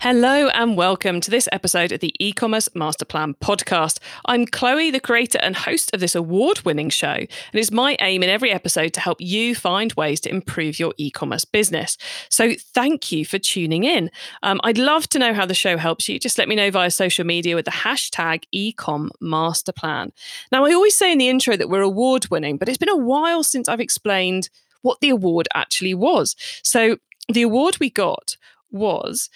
Hello and welcome to this episode of the E-Commerce Masterplan podcast. I'm Chloe, the creator and host of this award-winning show, and it's my aim in every episode to help you find ways to improve your e-commerce business. So thank you for tuning in. I'd love to know how the show helps you. Just let me know via social media with the hashtag #EcomMasterplan. Now, I always say in the intro that we're award-winning, but it's been a while since I've explained what the award actually was. So the award we got was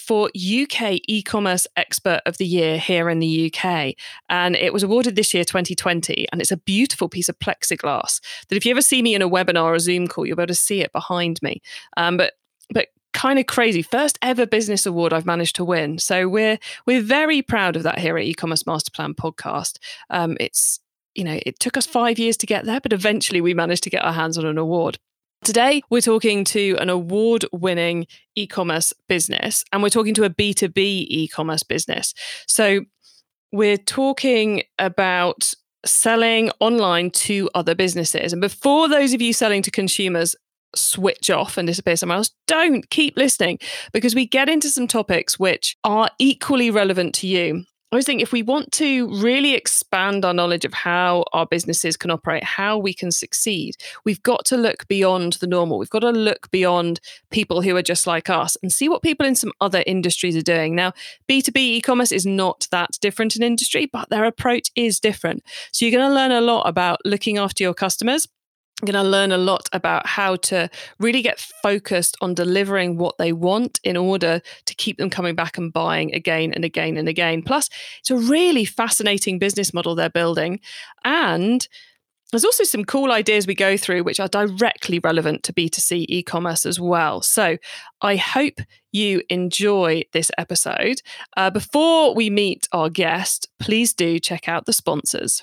for UK e-commerce expert of the year here in the UK, and it was awarded this year 2020, and it's a beautiful piece of plexiglass that if you ever see me in a webinar or a Zoom call, you'll be able to see it behind me. But kind of crazy, first ever business award I've managed to win, so we're very proud of that here at E-commerce Masterplan Podcast. It took us 5 years to get there, but eventually we managed to get our hands on an award. Today, we're talking to an award-winning e-commerce business, and we're talking to a B2B e-commerce business. So we're talking about selling online to other businesses. And before those of you selling to consumers switch off and disappear somewhere else, don't, keep listening, because we get into some topics which are equally relevant to you. I always think if we want to really expand our knowledge of how our businesses can operate, how we can succeed, we've got to look beyond the normal. We've got to look beyond people who are just like us and see what people in some other industries are doing. Now, B2B e-commerce is not that different an industry, but their approach is different. So you're going to learn a lot about looking after your customers. You're going to learn a lot about how to really get focused on delivering what they want in order to keep them coming back and buying again and again and again. Plus, it's a really fascinating business model they're building. And there's also some cool ideas we go through which are directly relevant to B2C e-commerce as well. So I hope you enjoy this episode. Before we meet our guest, please do check out the sponsors.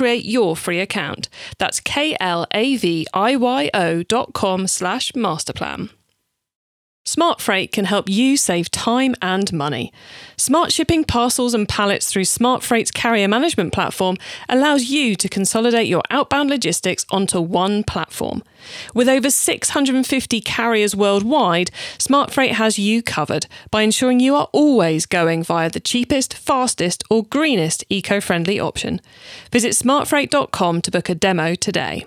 create your free account. That's klaviyo.com/masterplan. Smart Freight can help you save time and money. Smart shipping parcels and pallets through Smart Freight's carrier management platform allows you to consolidate your outbound logistics onto one platform. With over 650 carriers worldwide, Smart Freight has you covered by ensuring you are always going via the cheapest, fastest, or greenest eco-friendly option. Visit smartfreight.com to book a demo today.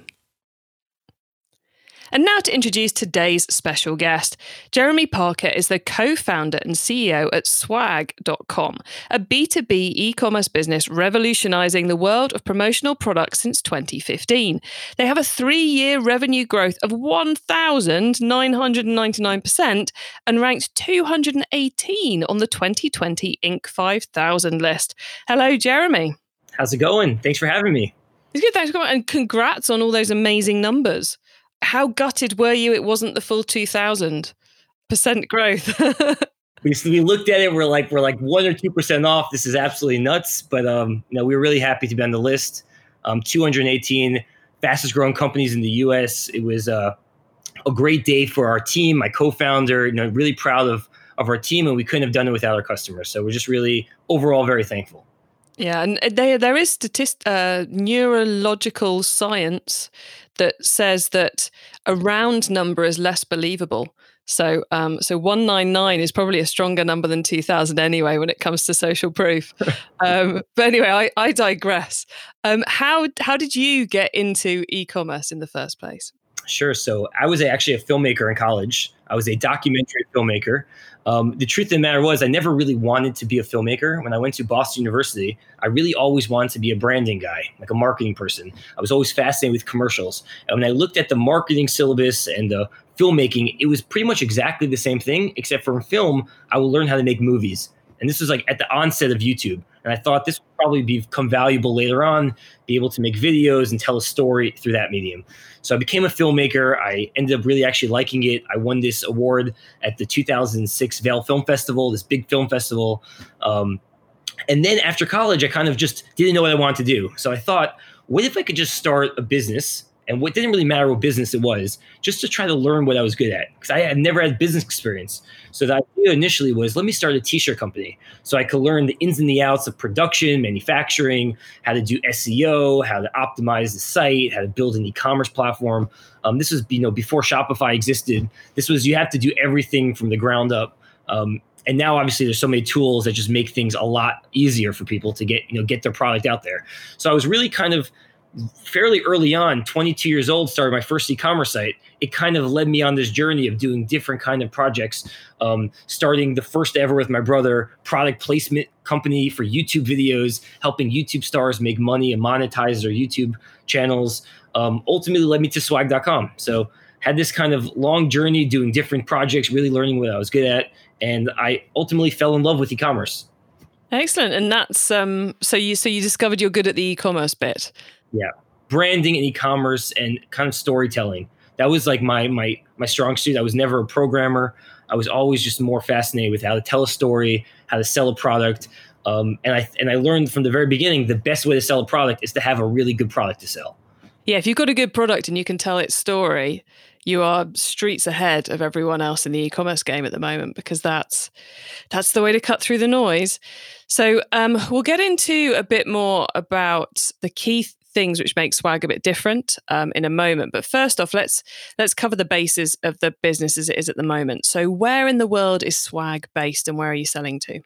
And now to introduce today's special guest. Jeremy Parker is the co-founder and CEO at Swag.com, a B2B e-commerce business revolutionizing the world of promotional products since 2015. They have a 3-year revenue growth of 1,999% and ranked 218 on the 2020 Inc 5000 list. Hello, Jeremy. How's it going? Thanks for having me. It's good. Thanks for coming. And congrats on all those amazing numbers. How gutted were you it wasn't the full 2,000% growth? We looked at it, we're like 1 or 2% off. This is absolutely nuts. But we were really happy to be on the list. 218 fastest growing companies in the U.S. It was a great day for our team, my co-founder, really proud of our team, and we couldn't have done it without our customers. So we're just really overall very thankful. Yeah, and there is neurological science that says that a round number is less believable. So 199 is probably a stronger number than 2,000 anyway when it comes to social proof. But anyway, I digress. How did you get into e-commerce in the first place? Sure. So I was actually a filmmaker in college. I was a documentary filmmaker. The truth of the matter was I never really wanted to be a filmmaker. When I went to Boston University, I really always wanted to be a branding guy, like a marketing person. I was always fascinated with commercials. And when I looked at the marketing syllabus and the filmmaking, it was pretty much exactly the same thing, except for in film, I will learn how to make movies. And this was like at the onset of YouTube. And I thought this would probably become valuable later on, be able to make videos and tell a story through that medium. So I became a filmmaker. I ended up really actually liking it. I won this award at the 2006 Vail Film Festival, this big film festival. And then after college, I kind of just didn't know what I wanted to do. So I thought, what if I could just start a business? And what didn't really matter what business it was, just to try to learn what I was good at, because I had never had business experience. So the idea initially was, let me start a t-shirt company so I could learn the ins and the outs of production, manufacturing, how to do SEO, how to optimize the site, how to build an e-commerce platform. This was, before Shopify existed. This was, you have to do everything from the ground up. And now, obviously, there's so many tools that just make things a lot easier for people to get their product out there. So I was really kind of fairly early on, 22 years old, started my first e-commerce site. It kind of led me on this journey of doing different kind of projects, starting the first ever with my brother product placement company for YouTube videos, helping YouTube stars make money and monetize their YouTube channels, ultimately led me to Swag.com. So had this kind of long journey doing different projects, really learning what I was good at. And I ultimately fell in love with e-commerce. Excellent. And that's so you discovered you're good at the e-commerce bit. Yeah, branding and e-commerce and kind of storytelling. That was like my strong suit. I was never a programmer. I was always just more fascinated with how to tell a story, how to sell a product. And I learned from the very beginning, the best way to sell a product is to have a really good product to sell. Yeah, if you've got a good product and you can tell its story, you are streets ahead of everyone else in the e-commerce game at the moment, because that's the way to cut through the noise. So we'll get into a bit more about the key things which make Swag a bit different in a moment. But first off, let's cover the basis of the business as it is at the moment. So where in the world is Swag based and where are you selling to?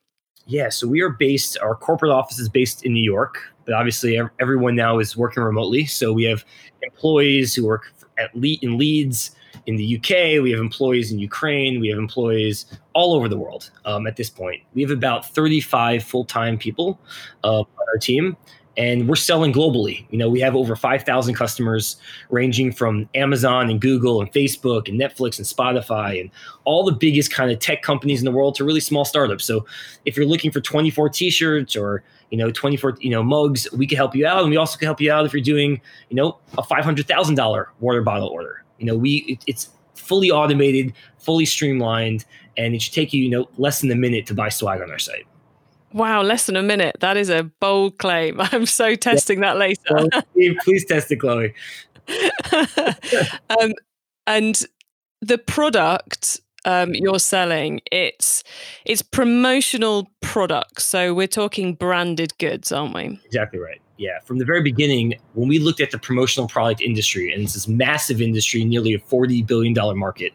Yeah, so we are based, our corporate office is based in New York, but obviously everyone now is working remotely. So we have employees who work in Leeds, in the UK, we have employees in Ukraine, we have employees all over the world at this point. We have about 35 full-time people on our team. And we're selling globally. We have over 5,000 customers ranging from Amazon and Google and Facebook and Netflix and Spotify and all the biggest kind of tech companies in the world to really small startups. So if you're looking for 24 t-shirts or 24 mugs, we can help you out. And we also can help you out if you're doing a $500,000 water bottle order. It's fully automated, fully streamlined, and it should take you less than a minute to buy swag on our site. Wow, less than a minute. That is a bold claim. I'm so testing that later. Please test it, Chloe. And the product you're selling, it's promotional products. So we're talking branded goods, aren't we? Exactly right. Yeah. From the very beginning, when we looked at the promotional product industry, and it's this massive industry, nearly a $40 billion market,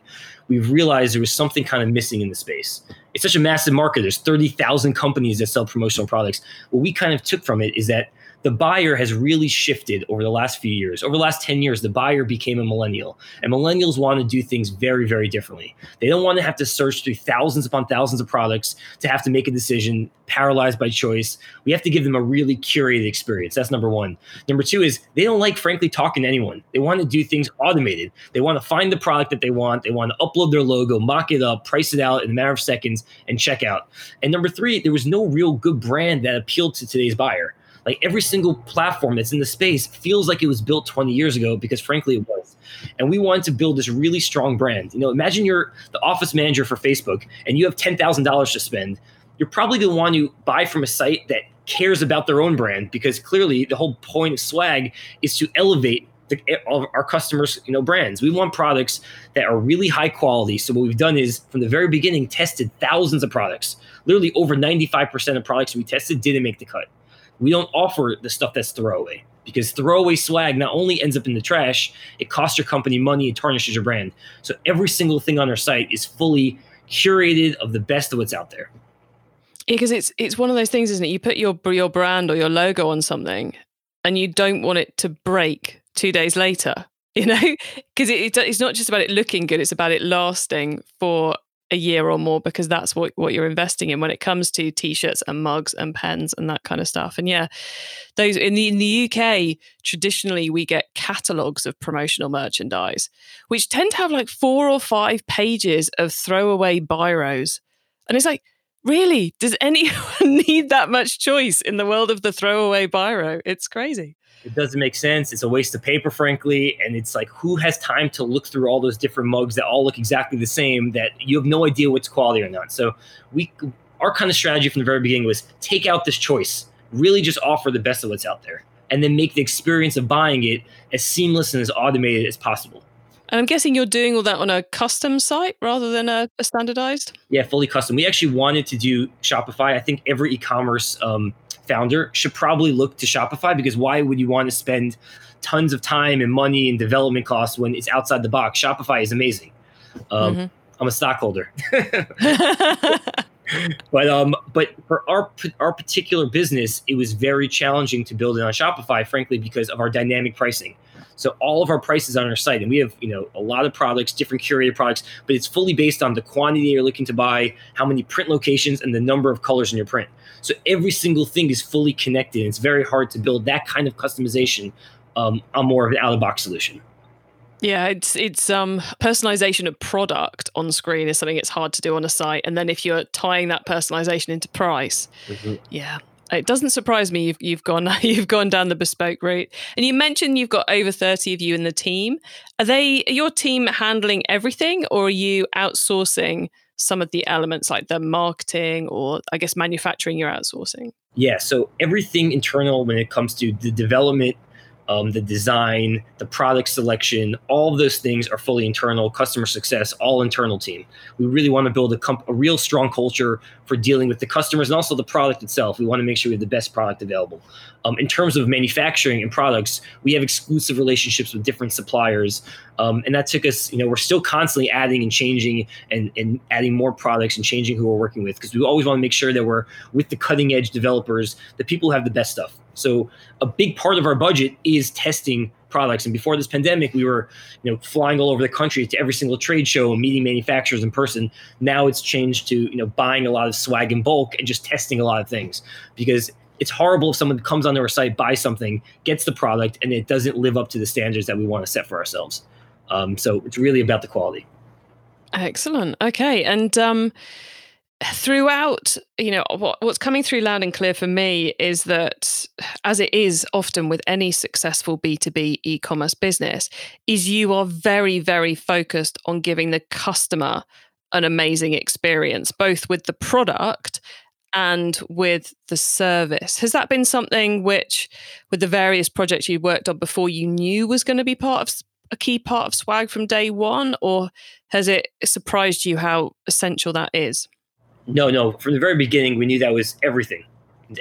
we realized there was something kind of missing in the space. It's such a massive market. There's 30,000 companies that sell promotional products. What we kind of took from it is that the buyer has really shifted over the last few years. Over the last 10 years, the buyer became a millennial. And millennials want to do things very, very differently. They don't want to have to search through thousands upon thousands of products to have to make a decision, paralyzed by choice. We have to give them a really curated experience. That's number one. Number two is they don't like, frankly, talking to anyone. They want to do things automated. They want to find the product that they want. They want to upload their logo, mock it up, price it out in a matter of seconds, and check out. And number three, there was no real good brand that appealed to today's buyer. Like every single platform that's in the space feels like it was built 20 years ago, because frankly it was. And we wanted to build this really strong brand. Imagine you're the office manager for Facebook and you have $10,000 to spend. You're probably going to want to buy from a site that cares about their own brand, because clearly the whole point of Swag is to elevate all of our customers' brands. We want products that are really high quality. So what we've done is from the very beginning tested thousands of products. Literally over 95% of products we tested didn't make the cut. We don't offer the stuff that's throwaway, because throwaway swag not only ends up in the trash, it costs your company money, it tarnishes your brand. So every single thing on our site is fully curated of the best of what's out there. Yeah, because it's one of those things, isn't it? You put your brand or your logo on something and you don't want it to break 2 days later. you know, because it's not just about it looking good, it's about it lasting for a year or more, because that's what you're investing in when it comes to t-shirts and mugs and pens and that kind of stuff. And yeah, those in the UK, traditionally we get catalogs of promotional merchandise, which tend to have like 4 or 5 pages of throwaway biros. And it's like, really, does anyone need that much choice in the world of the throwaway biro? It's crazy. It doesn't make sense. It's a waste of paper, frankly. And it's like, who has time to look through all those different mugs that all look exactly the same, that you have no idea what's quality or not? So our kind of strategy from the very beginning was take out this choice, really just offer the best of what's out there, and then make the experience of buying it as seamless and as automated as possible. And I'm guessing you're doing all that on a custom site rather than a standardized? Yeah, fully custom. We actually wanted to do Shopify. I think every e-commerce founder should probably look to Shopify, because why would you want to spend tons of time and money and development costs when it's outside the box? Shopify is amazing. I'm a stockholder. But for our particular business, it was very challenging to build it on Shopify, frankly, because of our dynamic pricing. So all of our prices on our site, and we have, you know, a lot of products, different curated products, but it's fully based on the quantity you're looking to buy, how many print locations, and the number of colors in your print. So every single thing is fully connected. And it's very hard to build that kind of customization on more of an out-of-box solution. Yeah, it's personalization of product on screen is something it's hard to do on a site. And then if you're tying that personalization into price, yeah, it doesn't surprise me you've gone down the bespoke route. And you mentioned you've got over 30 of you in the team. Are your team handling everything, or are you outsourcing some of the elements like the marketing, or I guess manufacturing you're outsourcing? Yeah, so everything internal when it comes to the development, the design, the product selection, all of those things are fully internal. Customer success, all internal team. We really want to build a real strong culture for dealing with the customers and also the product itself. We want to make sure we have the best product available. In terms of manufacturing and products, we have exclusive relationships with different suppliers. And that took us, you know, we're still constantly adding and changing and adding more products and changing who we're working with, because we always want to make sure that we're with the cutting edge developers, the people who have the best stuff. So a big part of our budget is testing products. And before this pandemic, we were, you know, flying all over the country to every single trade show and meeting manufacturers in person. Now it's changed to, you know, buying a lot of swag in bulk and just testing a lot of things, because it's horrible if someone comes on our site, buys something, gets the product, and it doesn't live up to the standards that we want to set for ourselves. So it's really about the quality. Excellent. Okay. And throughout, you know, what's coming through loud and clear for me is that, as it is often with any successful B2B e-commerce business, is you are very, very focused on giving the customer an amazing experience, both with the product and with the service. Has that been something which, with the various projects you worked on before, you knew was going to be a key part of Swag from day one, or has it surprised you how essential that is? No. From the very beginning, we knew that was everything.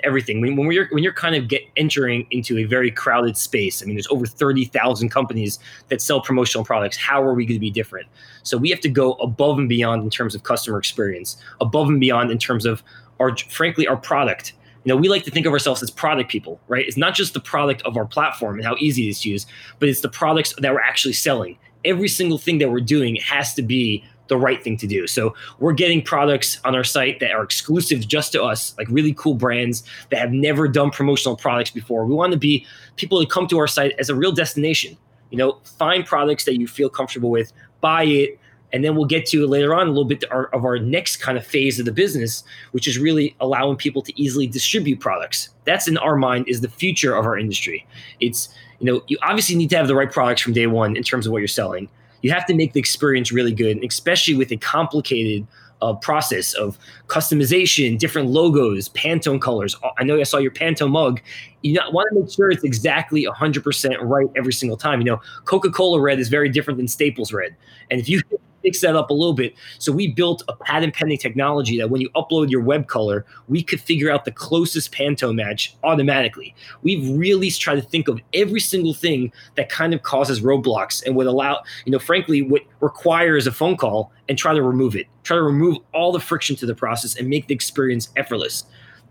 Everything. When you're kind of entering into a very crowded space, I mean, there's over 30,000 companies that sell promotional products. How are we going to be different? So we have to go above and beyond in terms of customer experience, above and beyond in terms of our product. You know, we like to think of ourselves as product people, right? It's not just the product of our platform and how easy it is to use, but it's the products that we're actually selling. Every single thing that we're doing has to be the right thing to do. So we're getting products on our site that are exclusive just to us, like really cool brands that have never done promotional products before. We want to be people that come to our site as a real destination. You know, find products that you feel comfortable with, buy it, and then we'll get to later on a little bit of our next kind of phase of the business, which is really allowing people to easily distribute products. That's, in our mind, is the future of our industry. It's, you know, you obviously need to have the right products from day one in terms of what you're selling. You have to make the experience really good, especially with a complicated process of customization, different logos, Pantone colors. I know I saw your Pantone mug. You want to make sure it's exactly 100% right every single time. You know, Coca-Cola red is very different than Staples red. And if you fix that up a little bit. So we built a patent pending technology that when you upload your web color, we could figure out the closest Pantone match automatically. We've really tried to think of every single thing that kind of causes roadblocks and would allow, you know, frankly, what requires a phone call, and try to remove it. Try to remove all the friction to the process and make the experience effortless.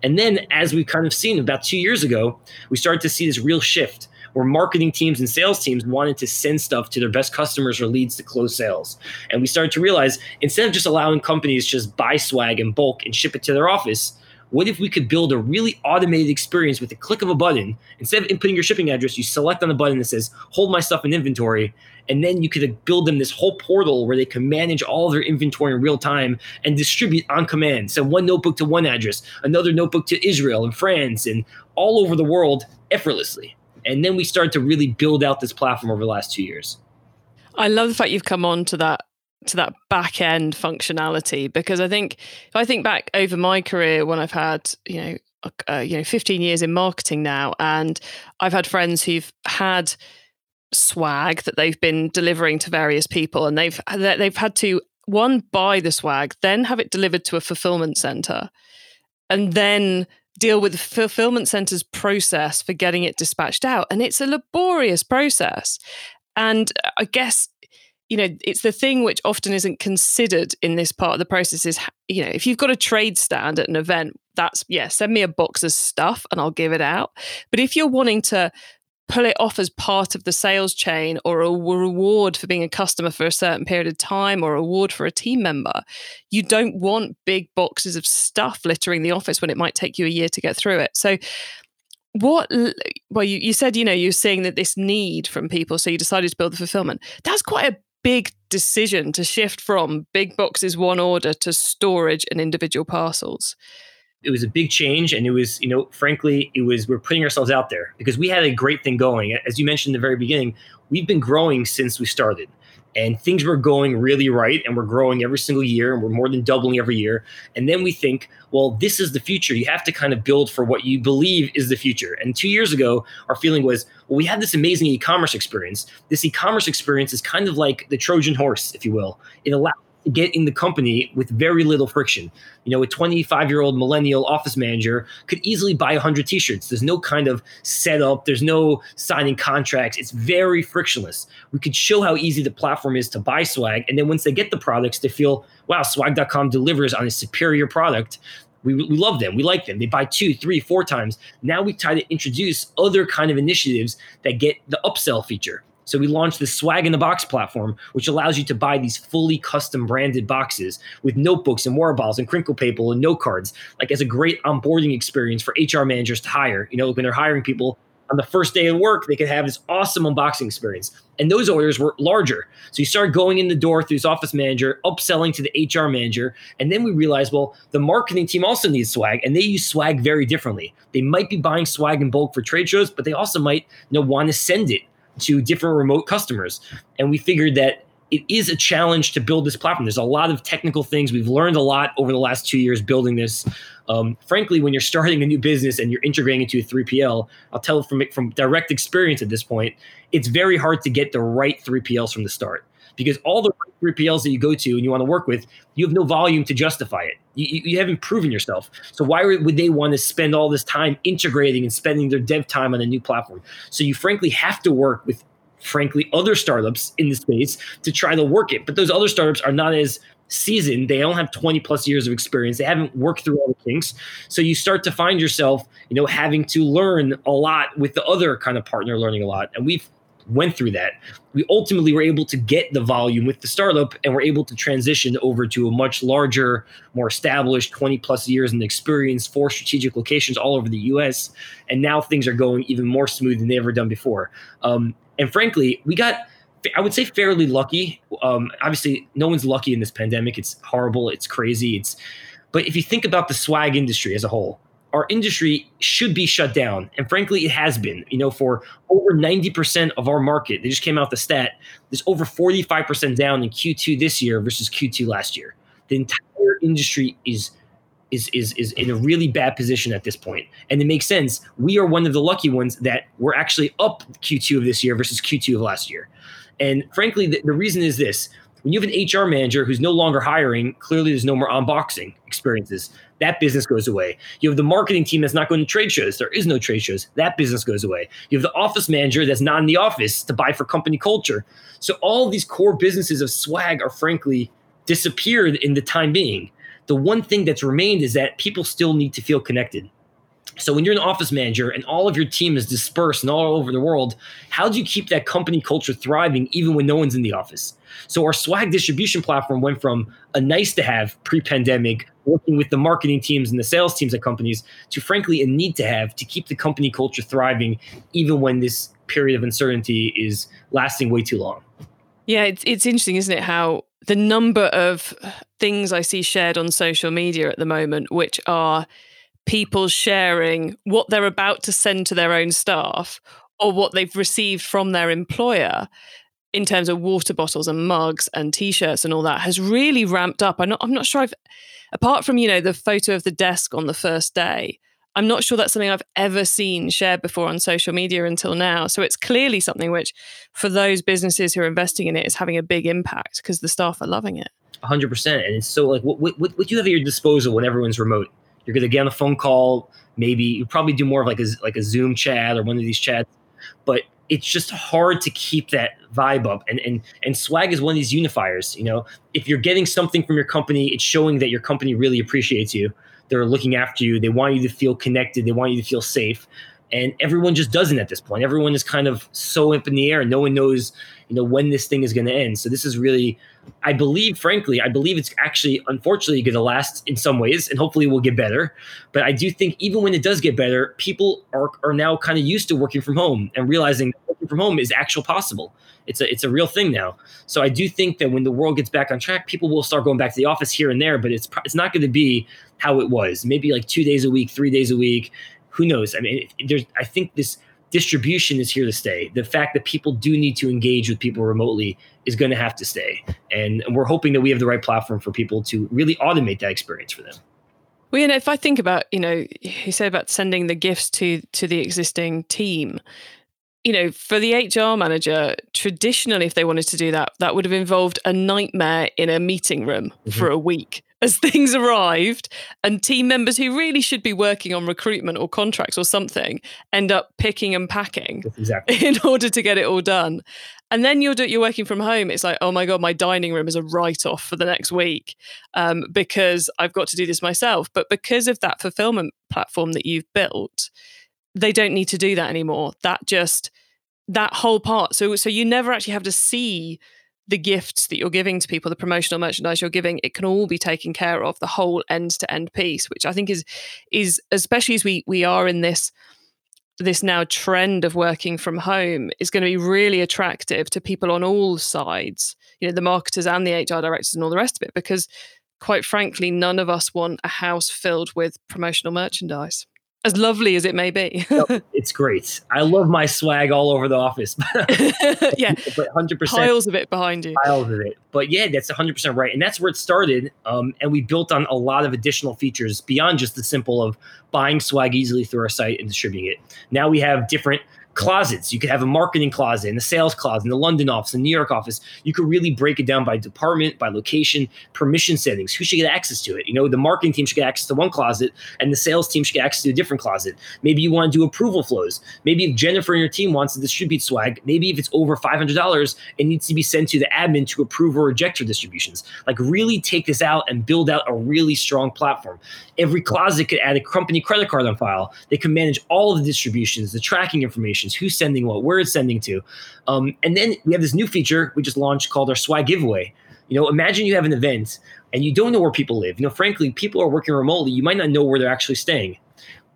And then, as we've kind of seen about 2 years ago, we started to see this real shift where marketing teams and sales teams wanted to send stuff to their best customers or leads to close sales. And we started to realize, instead of just allowing companies to just buy swag in bulk and ship it to their office, what if we could build a really automated experience with the click of a button? Instead of inputting your shipping address, you select on the button that says, hold my stuff in inventory. And then you could build them this whole portal where they can manage all their inventory in real time and distribute on command. So one notebook to one address, another notebook to Israel and France and all over the world effortlessly. And then we started to really build out this platform over the last 2 years. I love the fact you've come on to that back end functionality, because I think if I think back over my career when I've had 15 years in marketing now, and I've had friends who've had swag that they've been delivering to various people, and they've had to one buy the swag, then have it delivered to a fulfillment center, and then deal with the fulfillment center's process for getting it dispatched out, and it's a laborious process. And I guess, you know, it's the thing which often isn't considered in this part of the process is, you know, if you've got a trade stand at an event, that's, yeah, send me a box of stuff and I'll give it out. But if you're wanting to pull it off as part of the sales chain, or a reward for being a customer for a certain period of time, or a reward for a team member, you don't want big boxes of stuff littering the office when it might take you a year to get through it. So you said, you know, you're seeing that this need from people, so you decided to build the fulfillment. That's quite a big decision to shift from big boxes, one order, to storage and individual parcels. It was a big change, and it was, you know, frankly, we're putting ourselves out there because we had a great thing going. As you mentioned in the very beginning, we've been growing since we started, and things were going really right, and we're growing every single year, and we're more than doubling every year. And then we think, well, this is the future. You have to kind of build for what you believe is the future. And 2 years ago, our feeling was, well, we had this amazing e-commerce experience. This e-commerce experience is kind of like the Trojan horse, if you will. It allows to get in the company with very little friction. You know, a 25-year-old millennial office manager could easily buy 100 t-shirts. There's no kind of setup. There's no signing contracts. It's very frictionless. We could show how easy the platform is to buy swag. And then once they get the products, they feel, wow, Swag.com delivers on a superior product. We love them. We like them. They buy 2, 3, 4 times. Now we try to introduce other kind of initiatives that get the upsell feature. So we launched the Swag in the Box platform, which allows you to buy these fully custom branded boxes with notebooks and water bottles and crinkle paper and note cards, like as a great onboarding experience for HR managers to hire. You know, when they're hiring people on the first day of work, they could have this awesome unboxing experience. And those orders were larger. So you start going in the door through this office manager, upselling to the HR manager. And then we realized, well, the marketing team also needs swag, and they use swag very differently. They might be buying swag in bulk for trade shows, but they also might, you know, want to send it to different remote customers. And we figured that it is a challenge to build this platform. There's a lot of technical things. We've learned a lot over the last 2 years building this. Frankly, when you're starting a new business and you're integrating into a 3PL, I'll tell from direct experience at this point, it's very hard to get the right 3PLs from the start, because all the 3PLs that you go to and you want to work with, you have no volume to justify it. You haven't proven yourself. So why would they want to spend all this time integrating and spending their dev time on a new platform? So you frankly have to work with, frankly, other startups in the space to try to work it. But those other startups are not as seasoned. They don't have 20 plus years of experience. They haven't worked through all the kinks. So you start to find yourself, you know, having to learn a lot with the other kind of partner learning a lot. And we've went through that. We ultimately were able to get the volume with the startup, and we're able to transition over to a much larger, more established 20 plus years in experience, 4 strategic locations all over the US. And now things are going even more smooth than they've ever done before. And frankly, we got, I would say, fairly lucky. Obviously, no one's lucky in this pandemic. It's horrible. It's crazy. But if you think about the swag industry as a whole, our industry should be shut down. And frankly, it has been, you know, for over 90% of our market. They just came out the stat. There's over 45% down in Q2 this year versus Q2 last year. The entire industry is in a really bad position at this point. And it makes sense. We are one of the lucky ones that we're actually up Q2 of this year versus Q2 of last year. And frankly, the reason is this. When you have an HR manager who's no longer hiring, clearly there's no more unboxing experiences. That business goes away. You have the marketing team that's not going to trade shows. There is no trade shows. That business goes away. You have the office manager that's not in the office to buy for company culture. So all these core businesses of swag are frankly disappeared in the time being. The one thing that's remained is that people still need to feel connected. So when you're an office manager and all of your team is dispersed and all over the world, how do you keep that company culture thriving even when no one's in the office? So our swag distribution platform went from a nice to have pre-pandemic, working with the marketing teams and the sales teams at companies, to frankly a need to have to keep the company culture thriving even when this period of uncertainty is lasting way too long. Yeah, it's interesting, isn't it, how the number of things I see shared on social media at the moment, which are people sharing what they're about to send to their own staff or what they've received from their employer in terms of water bottles and mugs and T-shirts and all that, has really ramped up. I'm not sure I've, apart from, you know, the photo of the desk on the first day, I'm not sure that's something I've ever seen shared before on social media until now. So it's clearly something which, for those businesses who are investing in it, is having a big impact because the staff are loving it. 100%. And it's so like, what do you have at your disposal when everyone's remote? You're going to get on a phone call. Maybe you probably do more of like a Zoom chat or one of these chats, but it's just hard to keep that vibe up. And swag is one of these unifiers. You know, if you're getting something from your company, it's showing that your company really appreciates you. They're looking after you. They want you to feel connected. They want you to feel safe. And everyone just doesn't at this point. Everyone is kind of so up in the air, and no one knows, you know, when this thing is going to end. So this is really, I believe it's actually, unfortunately, going to last in some ways, and hopefully will get better. But I do think even when it does get better, people are now kind of used to working from home and realizing working from home is actually possible. It's a real thing now. So I do think that when the world gets back on track, people will start going back to the office here and there, but it's not going to be how it was. Maybe like 2 days a week, 3 days a week. Who knows? I mean, I think this distribution is here to stay. The fact that people do need to engage with people remotely is going to have to stay. And we're hoping that we have the right platform for people to really automate that experience for them. Well, you know, if I think about, you know, you said about sending the gifts to the existing team, you know, for the HR manager, traditionally, if they wanted to do that, that would have involved a nightmare in a meeting room for a week as things arrived, and team members who really should be working on recruitment or contracts or something end up picking and packing in order to get it all done. And then you're working from home. It's like, oh my God, my dining room is a write-off for the next week because I've got to do this myself. But because of that fulfillment platform that you've built, they don't need to do that anymore. That whole part. So you never actually have to see the gifts that you're giving to people, the promotional merchandise you're giving. It can all be taken care of, the whole end-to-end piece, which I think is especially as we are in this now trend of working from home, is going to be really attractive to people on all sides, you know, the marketers and the HR directors and all the rest of it, because quite frankly, none of us want a house filled with promotional merchandise. As lovely as it may be. It's great. I love my swag all over the office. Yeah. But 100%. Piles of it behind you. Piles of it. But yeah, that's 100% right. And that's where it started. And we built on a lot of additional features beyond just the simple of buying swag easily through our site and distributing it. Now we have different closets. You could have a marketing closet and a sales closet in the London office and New York office. You could really break it down by department, by location, permission settings. Who should get access to it? You know, the marketing team should get access to one closet and the sales team should get access to a different closet. Maybe you want to do approval flows. Maybe if Jennifer and your team wants to distribute swag, maybe if it's over $500, it needs to be sent to the admin to approve or reject your distributions. Like, really take this out and build out a really strong platform. Every closet could add a company credit card on file. They can manage all of the distributions, the tracking information, who's sending what, where it's sending to. And then we have this new feature we just launched called our swag giveaway. You know, imagine you have an event and you don't know where people live. You know, frankly, people are working remotely. You might not know where they're actually staying.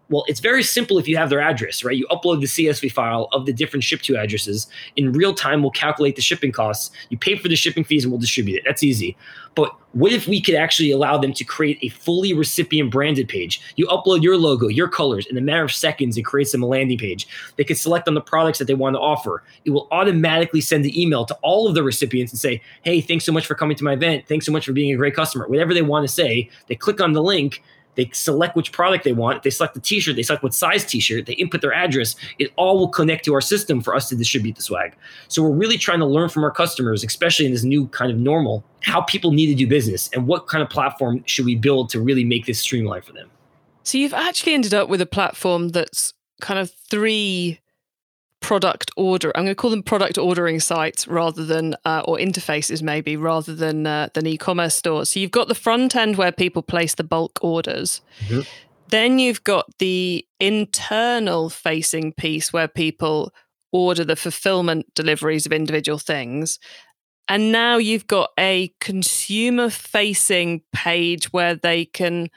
Well, it's very simple if you have their address, right? You upload the CSV file of the different ship-to addresses. In real time, we'll calculate the shipping costs. You pay for the shipping fees and we'll distribute it. That's easy. But what if we could actually allow them to create a fully recipient-branded page? You upload your logo, your colors. In a matter of seconds, it creates them a landing page. They can select on the products that they want to offer. It will automatically send the email to all of the recipients and say, hey, thanks so much for coming to my event. Thanks so much for being a great customer. Whatever they want to say, they click on the link. They select which product they want. They select the T-shirt. They select what size T-shirt. They input their address. It all will connect to our system for us to distribute the swag. So we're really trying to learn from our customers, especially in this new kind of normal, how people need to do business and what kind of platform should we build to really make this streamlined for them. So you've actually ended up with a platform that's kind of three product order. I'm going to call them product ordering sites rather than, or interfaces maybe, rather than e-commerce stores. So you've got the front end where people place the bulk orders. Mm-hmm. Then you've got the internal facing piece where people order the fulfillment deliveries of individual things. And now you've got a consumer facing page where they can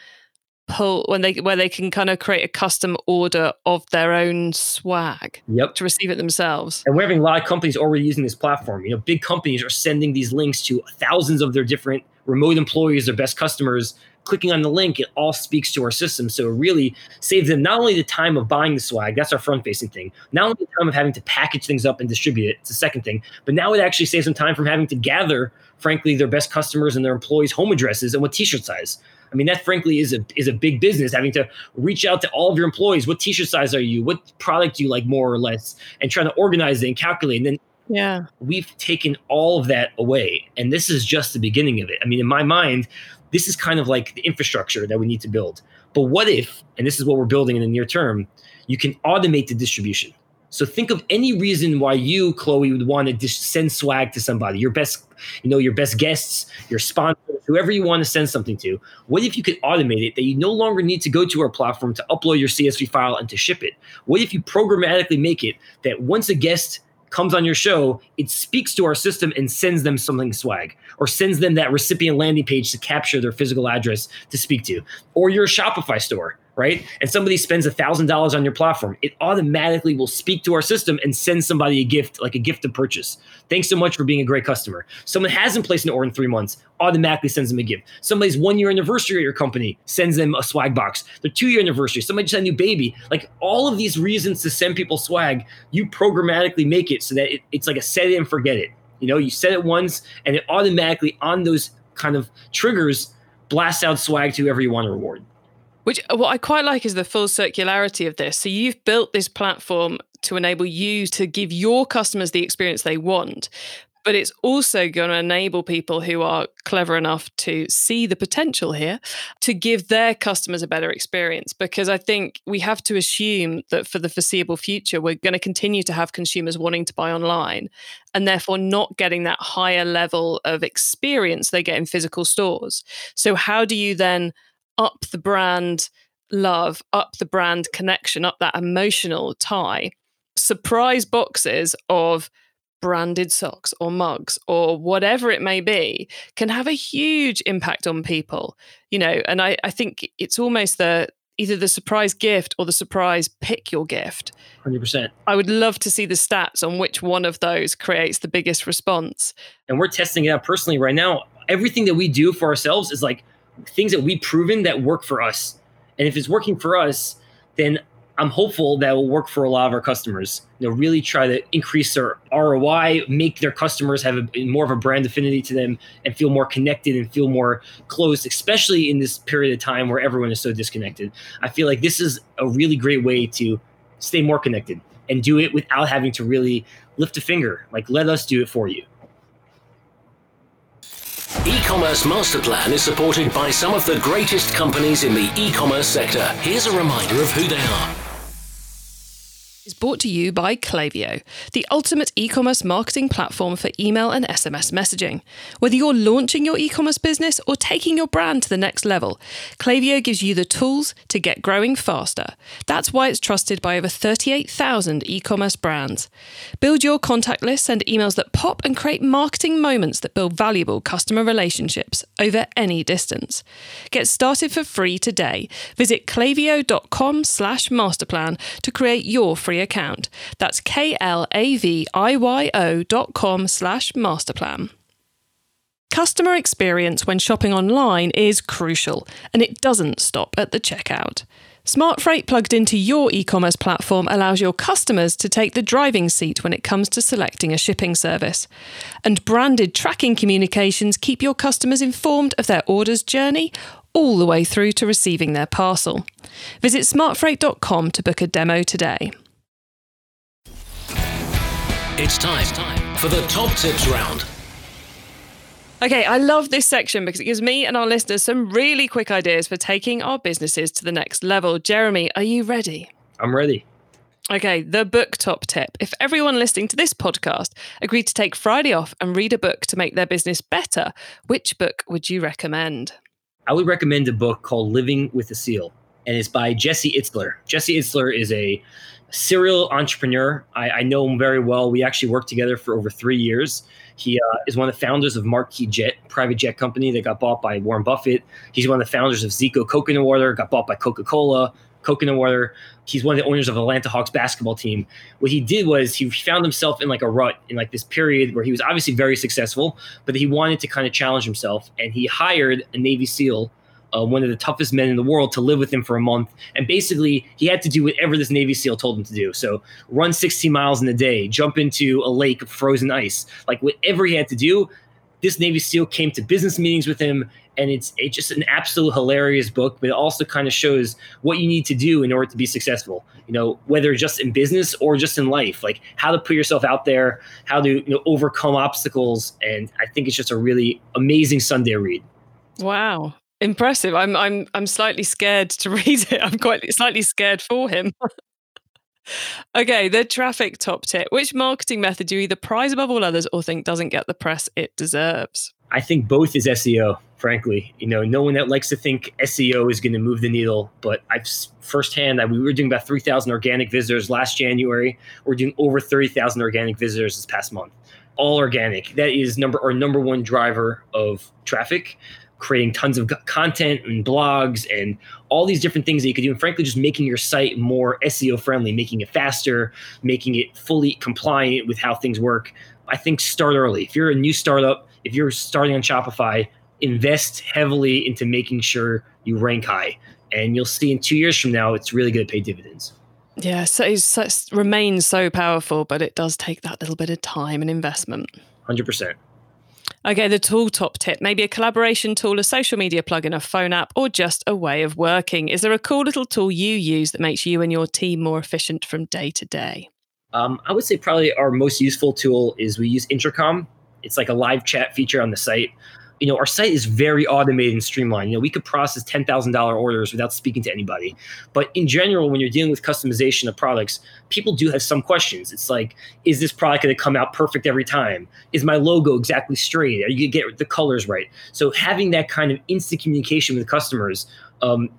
pull, where they can kind of create a custom order of their own swag to receive it themselves. And we're having a lot of companies already using this platform. You know, big companies are sending these links to thousands of their different remote employees, their best customers. Clicking on the link, it all speaks to our system. So it really saves them not only the time of buying the swag, that's our front-facing thing, not only the time of having to package things up and distribute it, it's the second thing, but now it actually saves them time from having to gather, frankly, their best customers and their employees' home addresses and what t-shirt size. I mean, that frankly is a big business, having to reach out to all of your employees. What t-shirt size are you? What product do you like more or less? And trying to organize it and calculate. And then we've taken all of that away. And this is just the beginning of it. I mean, in my mind, this is kind of like the infrastructure that we need to build. But what if, and this is what we're building in the near term, you can automate the distribution. So think of any reason why you, Chloe, would want to send swag to somebody, your best, you know, your best guests, your sponsors, whoever you want to send something to. What if you could automate it, that you no longer need to go to our platform to upload your CSV file and to ship it? What if you programmatically make it that once a guest comes on your show, it speaks to our system and sends them something swag, or sends them that recipient landing page to capture their physical address to speak to, or your Shopify store, right? And somebody spends $1,000 on your platform, it automatically will speak to our system and send somebody a gift, like a gift to purchase. Thanks so much for being a great customer. Someone hasn't placed an order in 3 months, automatically sends them a gift. Somebody's 1 year anniversary at your company sends them a swag box. Their 2 year anniversary, somebody just had a new baby. Like all of these reasons to send people swag, you programmatically make it so that it's like a set it and forget it. You know, you set it once and it automatically on those kind of triggers blasts out swag to whoever you want to reward. Which, what I quite like is the full circularity of this. So you've built this platform to enable you to give your customers the experience they want, but it's also going to enable people who are clever enough to see the potential here to give their customers a better experience. Because I think we have to assume that for the foreseeable future, we're going to continue to have consumers wanting to buy online and therefore not getting that higher level of experience they get in physical stores. So how do you then up the brand love, up the brand connection, up that emotional tie? Surprise boxes of branded socks or mugs or whatever it may be can have a huge impact on people, you know, and I think it's almost either the surprise gift or the surprise pick your gift. 100%. I would love to see the stats on which one of those creates the biggest response. And we're testing it out personally right now. Everything that we do for ourselves is like things that we've proven that work for us. And if it's working for us, then I'm hopeful that will work for a lot of our customers. You know, really try to increase their ROI, make their customers have more of a brand affinity to them and feel more connected and feel more close, especially in this period of time where everyone is so disconnected. I feel like this is a really great way to stay more connected and do it without having to really lift a finger. Like, let us do it for you. E-commerce Masterplan is supported by some of the greatest companies in the e-commerce sector. Here's a reminder of who they are. It's brought to you by Klaviyo, the ultimate e-commerce marketing platform for email and SMS messaging. Whether you're launching your e-commerce business or taking your brand to the next level, Klaviyo gives you the tools to get growing faster. That's why it's trusted by over 38,000 e-commerce brands. Build your contact lists and emails that pop and create marketing moments that build valuable customer relationships over any distance. Get started for free today. Visit klaviyo.com/masterplan to create your free account. That's klaviyo.com/masterplan. Customer experience when shopping online is crucial, and it doesn't stop at the checkout. Smart Freight plugged into your e-commerce platform allows your customers to take the driving seat when it comes to selecting a shipping service. And branded tracking communications keep your customers informed of their order's journey all the way through to receiving their parcel. Visit smartfreight.com to book a demo today. It's time for the top tips round. Okay, I love this section because it gives me and our listeners some really quick ideas for taking our businesses to the next level. Jeremy, are you ready? I'm ready. Okay, the book top tip. If everyone listening to this podcast agreed to take Friday off and read a book to make their business better, which book would you recommend? I would recommend a book called Living with a Seal. and it's by Jesse Itzler. Jesse Itzler is a serial entrepreneur. I know him very well. We actually worked together for over 3 years. He is one of the founders of Marquee Jet, private jet company that got bought by Warren Buffett. He's one of the founders of Zico Coconut Water, got bought by Coca-Cola. He's one of the owners of Atlanta Hawks basketball team. What he did was he found himself in like a rut, in like this period where he was obviously very successful, but he wanted to kind of challenge himself. And he hired a Navy SEAL, one of the toughest men in the world, to live with him for a month. And basically he had to do whatever this Navy SEAL told him to do. So run 16 miles in a day, jump into a lake of frozen ice, like whatever he had to do. This Navy SEAL came to business meetings with him, and it's just an absolute hilarious book, but it also kind of shows what you need to do in order to be successful, you know, whether just in business or just in life, like how to put yourself out there, how to overcome obstacles. And I think it's just a really amazing Sunday read. Wow. Impressive. I'm slightly scared to read it. I'm quite slightly scared for him. Okay, the traffic top tip. Which marketing method do you either prize above all others or think doesn't get the press it deserves? I think both is SEO, frankly. No one that likes to think SEO is going to move the needle, but we were doing about 3,000 organic visitors last January. We're doing over 30,000 organic visitors this past month. All organic. That is our number one driver of traffic. Creating tons of content and blogs and all these different things that you could do. And frankly, just making your site more SEO friendly, making it faster, making it fully compliant with how things work. I think start early. If you're a new startup, if you're starting on Shopify, invest heavily into making sure you rank high. And you'll see in 2 years from now, it's really going to pay dividends. Yeah, so it remains so powerful, but it does take that little bit of time and investment. 100%. Okay, the tool top tip, maybe a collaboration tool, a social media plugin, a phone app, or just a way of working. Is there a cool little tool you use that makes you and your team more efficient from day to day? I would say probably our most useful tool is we use Intercom. It's like a live chat feature on the site. Our site is very automated and streamlined. We could process $10,000 orders without speaking to anybody. But in general, when you're dealing with customization of products, people do have some questions. It's like, is this product going to come out perfect every time? Is my logo exactly straight? Are you going to get the colors right? So having that kind of instant communication with customers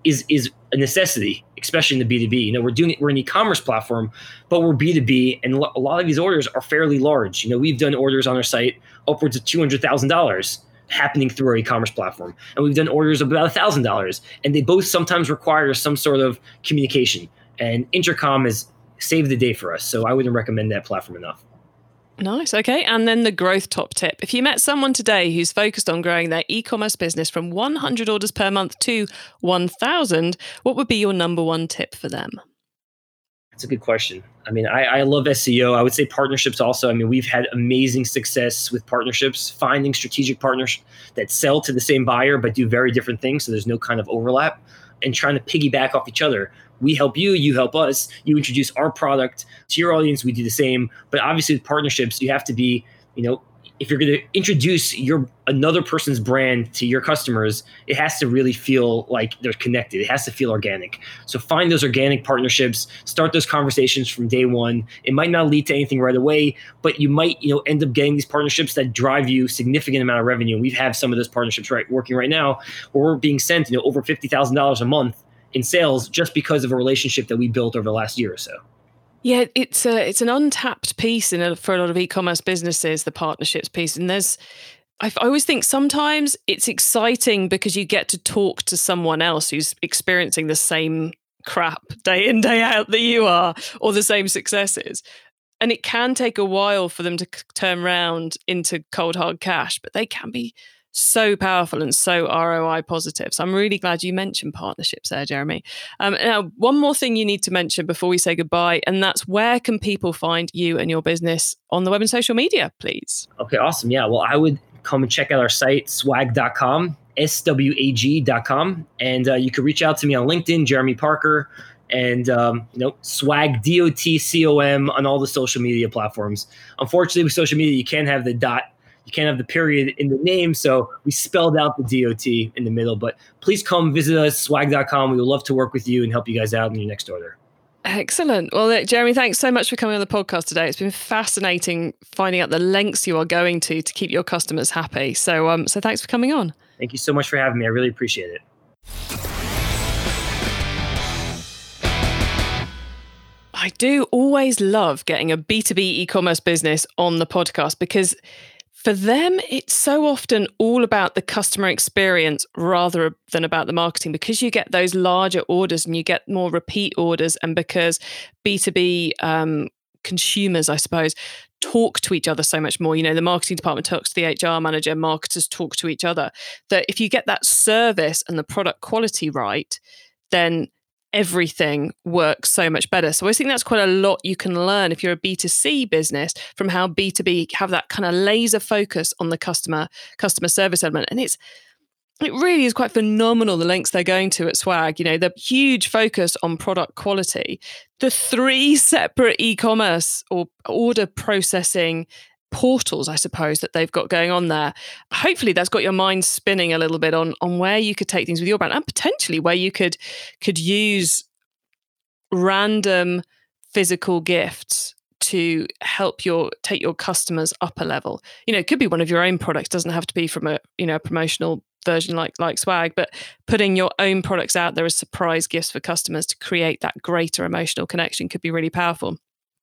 is a necessity, especially in the B2B. We're an e-commerce platform, but we're B2B, and a lot of these orders are fairly large. We've done orders on our site upwards of $200,000. Happening through our e-commerce platform. And we've done orders of about $1,000. And they both sometimes require some sort of communication. And Intercom has saved the day for us. So I wouldn't recommend that platform enough. Nice. Okay. And then the growth top tip. If you met someone today who's focused on growing their e-commerce business from 100 orders per month to 1,000, what would be your number one tip for them? That's a good question. I love SEO. I would say partnerships also. We've had amazing success with partnerships, finding strategic partners that sell to the same buyer but do very different things, so there's no kind of overlap, and trying to piggyback off each other. We help you, you help us, you introduce our product to your audience, we do the same. But obviously with partnerships, you have to be, if you're going to introduce another person's brand to your customers, it has to really feel like they're connected. It has to feel organic. So find those organic partnerships, start those conversations from day one. It might not lead to anything right away, but you might, end up getting these partnerships that drive you significant amount of revenue. And we have some of those partnerships working right now, where we're being sent, over $50,000 a month in sales just because of a relationship that we built over the last year or so. Yeah, it's an untapped piece for a lot of e-commerce businesses, the partnerships piece. And I always think sometimes it's exciting because you get to talk to someone else who's experiencing the same crap day in, day out that you are, or the same successes. And it can take a while for them to turn around into cold, hard cash, but they can be so powerful and so ROI positive. So I'm really glad you mentioned partnerships there, Jeremy. Now, one more thing you need to mention before we say goodbye, and that's where can people find you and your business on the web and social media, please? Okay, awesome. Yeah, well, I would come and check out our site, Swag.com, SWAG.com. And you can reach out to me on LinkedIn, Jeremy Parker, and Swag DOTCOM on all the social media platforms. Unfortunately, with social media, you can't have the dot. You can't have the period in the name, so we spelled out the DOT in the middle. But please come visit us, swag.com. We would love to work with you and help you guys out in your next order. Excellent. Well, Jeremy, thanks so much for coming on the podcast today. It's been fascinating finding out the lengths you are going to keep your customers happy. So thanks for coming on. Thank you so much for having me. I really appreciate it. I do always love getting a B2B e-commerce business on the podcast because for them, it's so often all about the customer experience rather than about the marketing, because you get those larger orders and you get more repeat orders, and because B2B consumers, I suppose, talk to each other so much more. You know, the marketing department talks to the HR manager, marketers talk to each other. That if you get that service and the product quality right, then everything works so much better. So I think that's quite a lot you can learn if you're a B2C business from how B2B have that kind of laser focus on the customer service element. And it really is quite phenomenal, the lengths they're going to at Swag. You know, the huge focus on product quality, the 3 separate e-commerce or order processing portals, I suppose, that they've got going on there. Hopefully that's got your mind spinning a little bit on where you could take things with your brand, and potentially where you could use random physical gifts to help take your customers up a level. You know, it could be one of your own products. It doesn't have to be from a promotional version like Swag, but putting your own products out there as surprise gifts for customers to create that greater emotional connection could be really powerful.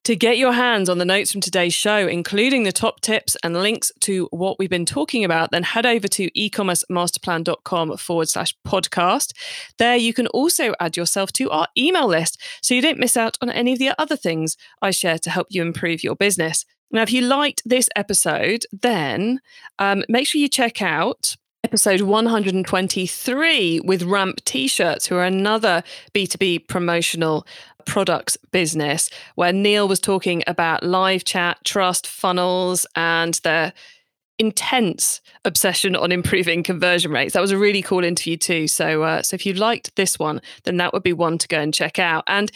To get your hands on the notes from today's show, including the top tips and links to what we've been talking about, then head over to ecommercemasterplan.com/podcast. There you can also add yourself to our email list so you don't miss out on any of the other things I share to help you improve your business. Now, if you liked this episode, then make sure you check out episode 123 with Ramp T-shirts, who are another B2B promotional products business, where Neil was talking about live chat, trust, funnels, and their intense obsession on improving conversion rates. That was a really cool interview too. So if you liked this one, then that would be one to go and check out. And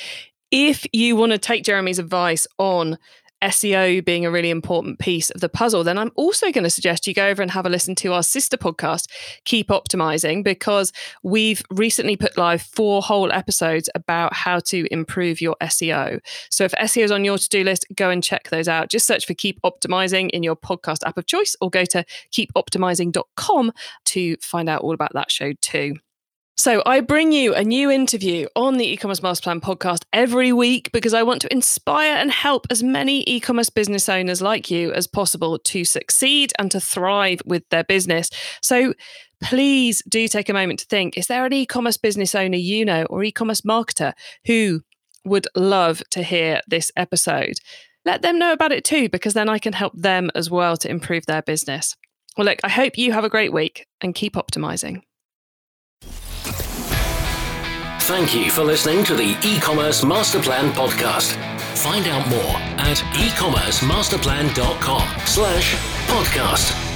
if you want to take Jeremy's advice on SEO being a really important piece of the puzzle, then I'm also going to suggest you go over and have a listen to our sister podcast, Keep Optimizing, because we've recently put live 4 whole episodes about how to improve your SEO. So if SEO is on your to-do list, go and check those out. Just search for Keep Optimizing in your podcast app of choice, or go to keepoptimizing.com to find out all about that show too. So I bring you a new interview on the E-commerce Masterplan podcast every week because I want to inspire and help as many e-commerce business owners like you as possible to succeed and to thrive with their business. So please do take a moment to think, is there an e-commerce business owner you know, or e-commerce marketer, who would love to hear this episode? Let them know about it too, because then I can help them as well to improve their business. Well, look, I hope you have a great week and keep optimizing. Thank you for listening to the E-Commerce Masterplan podcast. Find out more at ecommercemasterplan.com/podcast.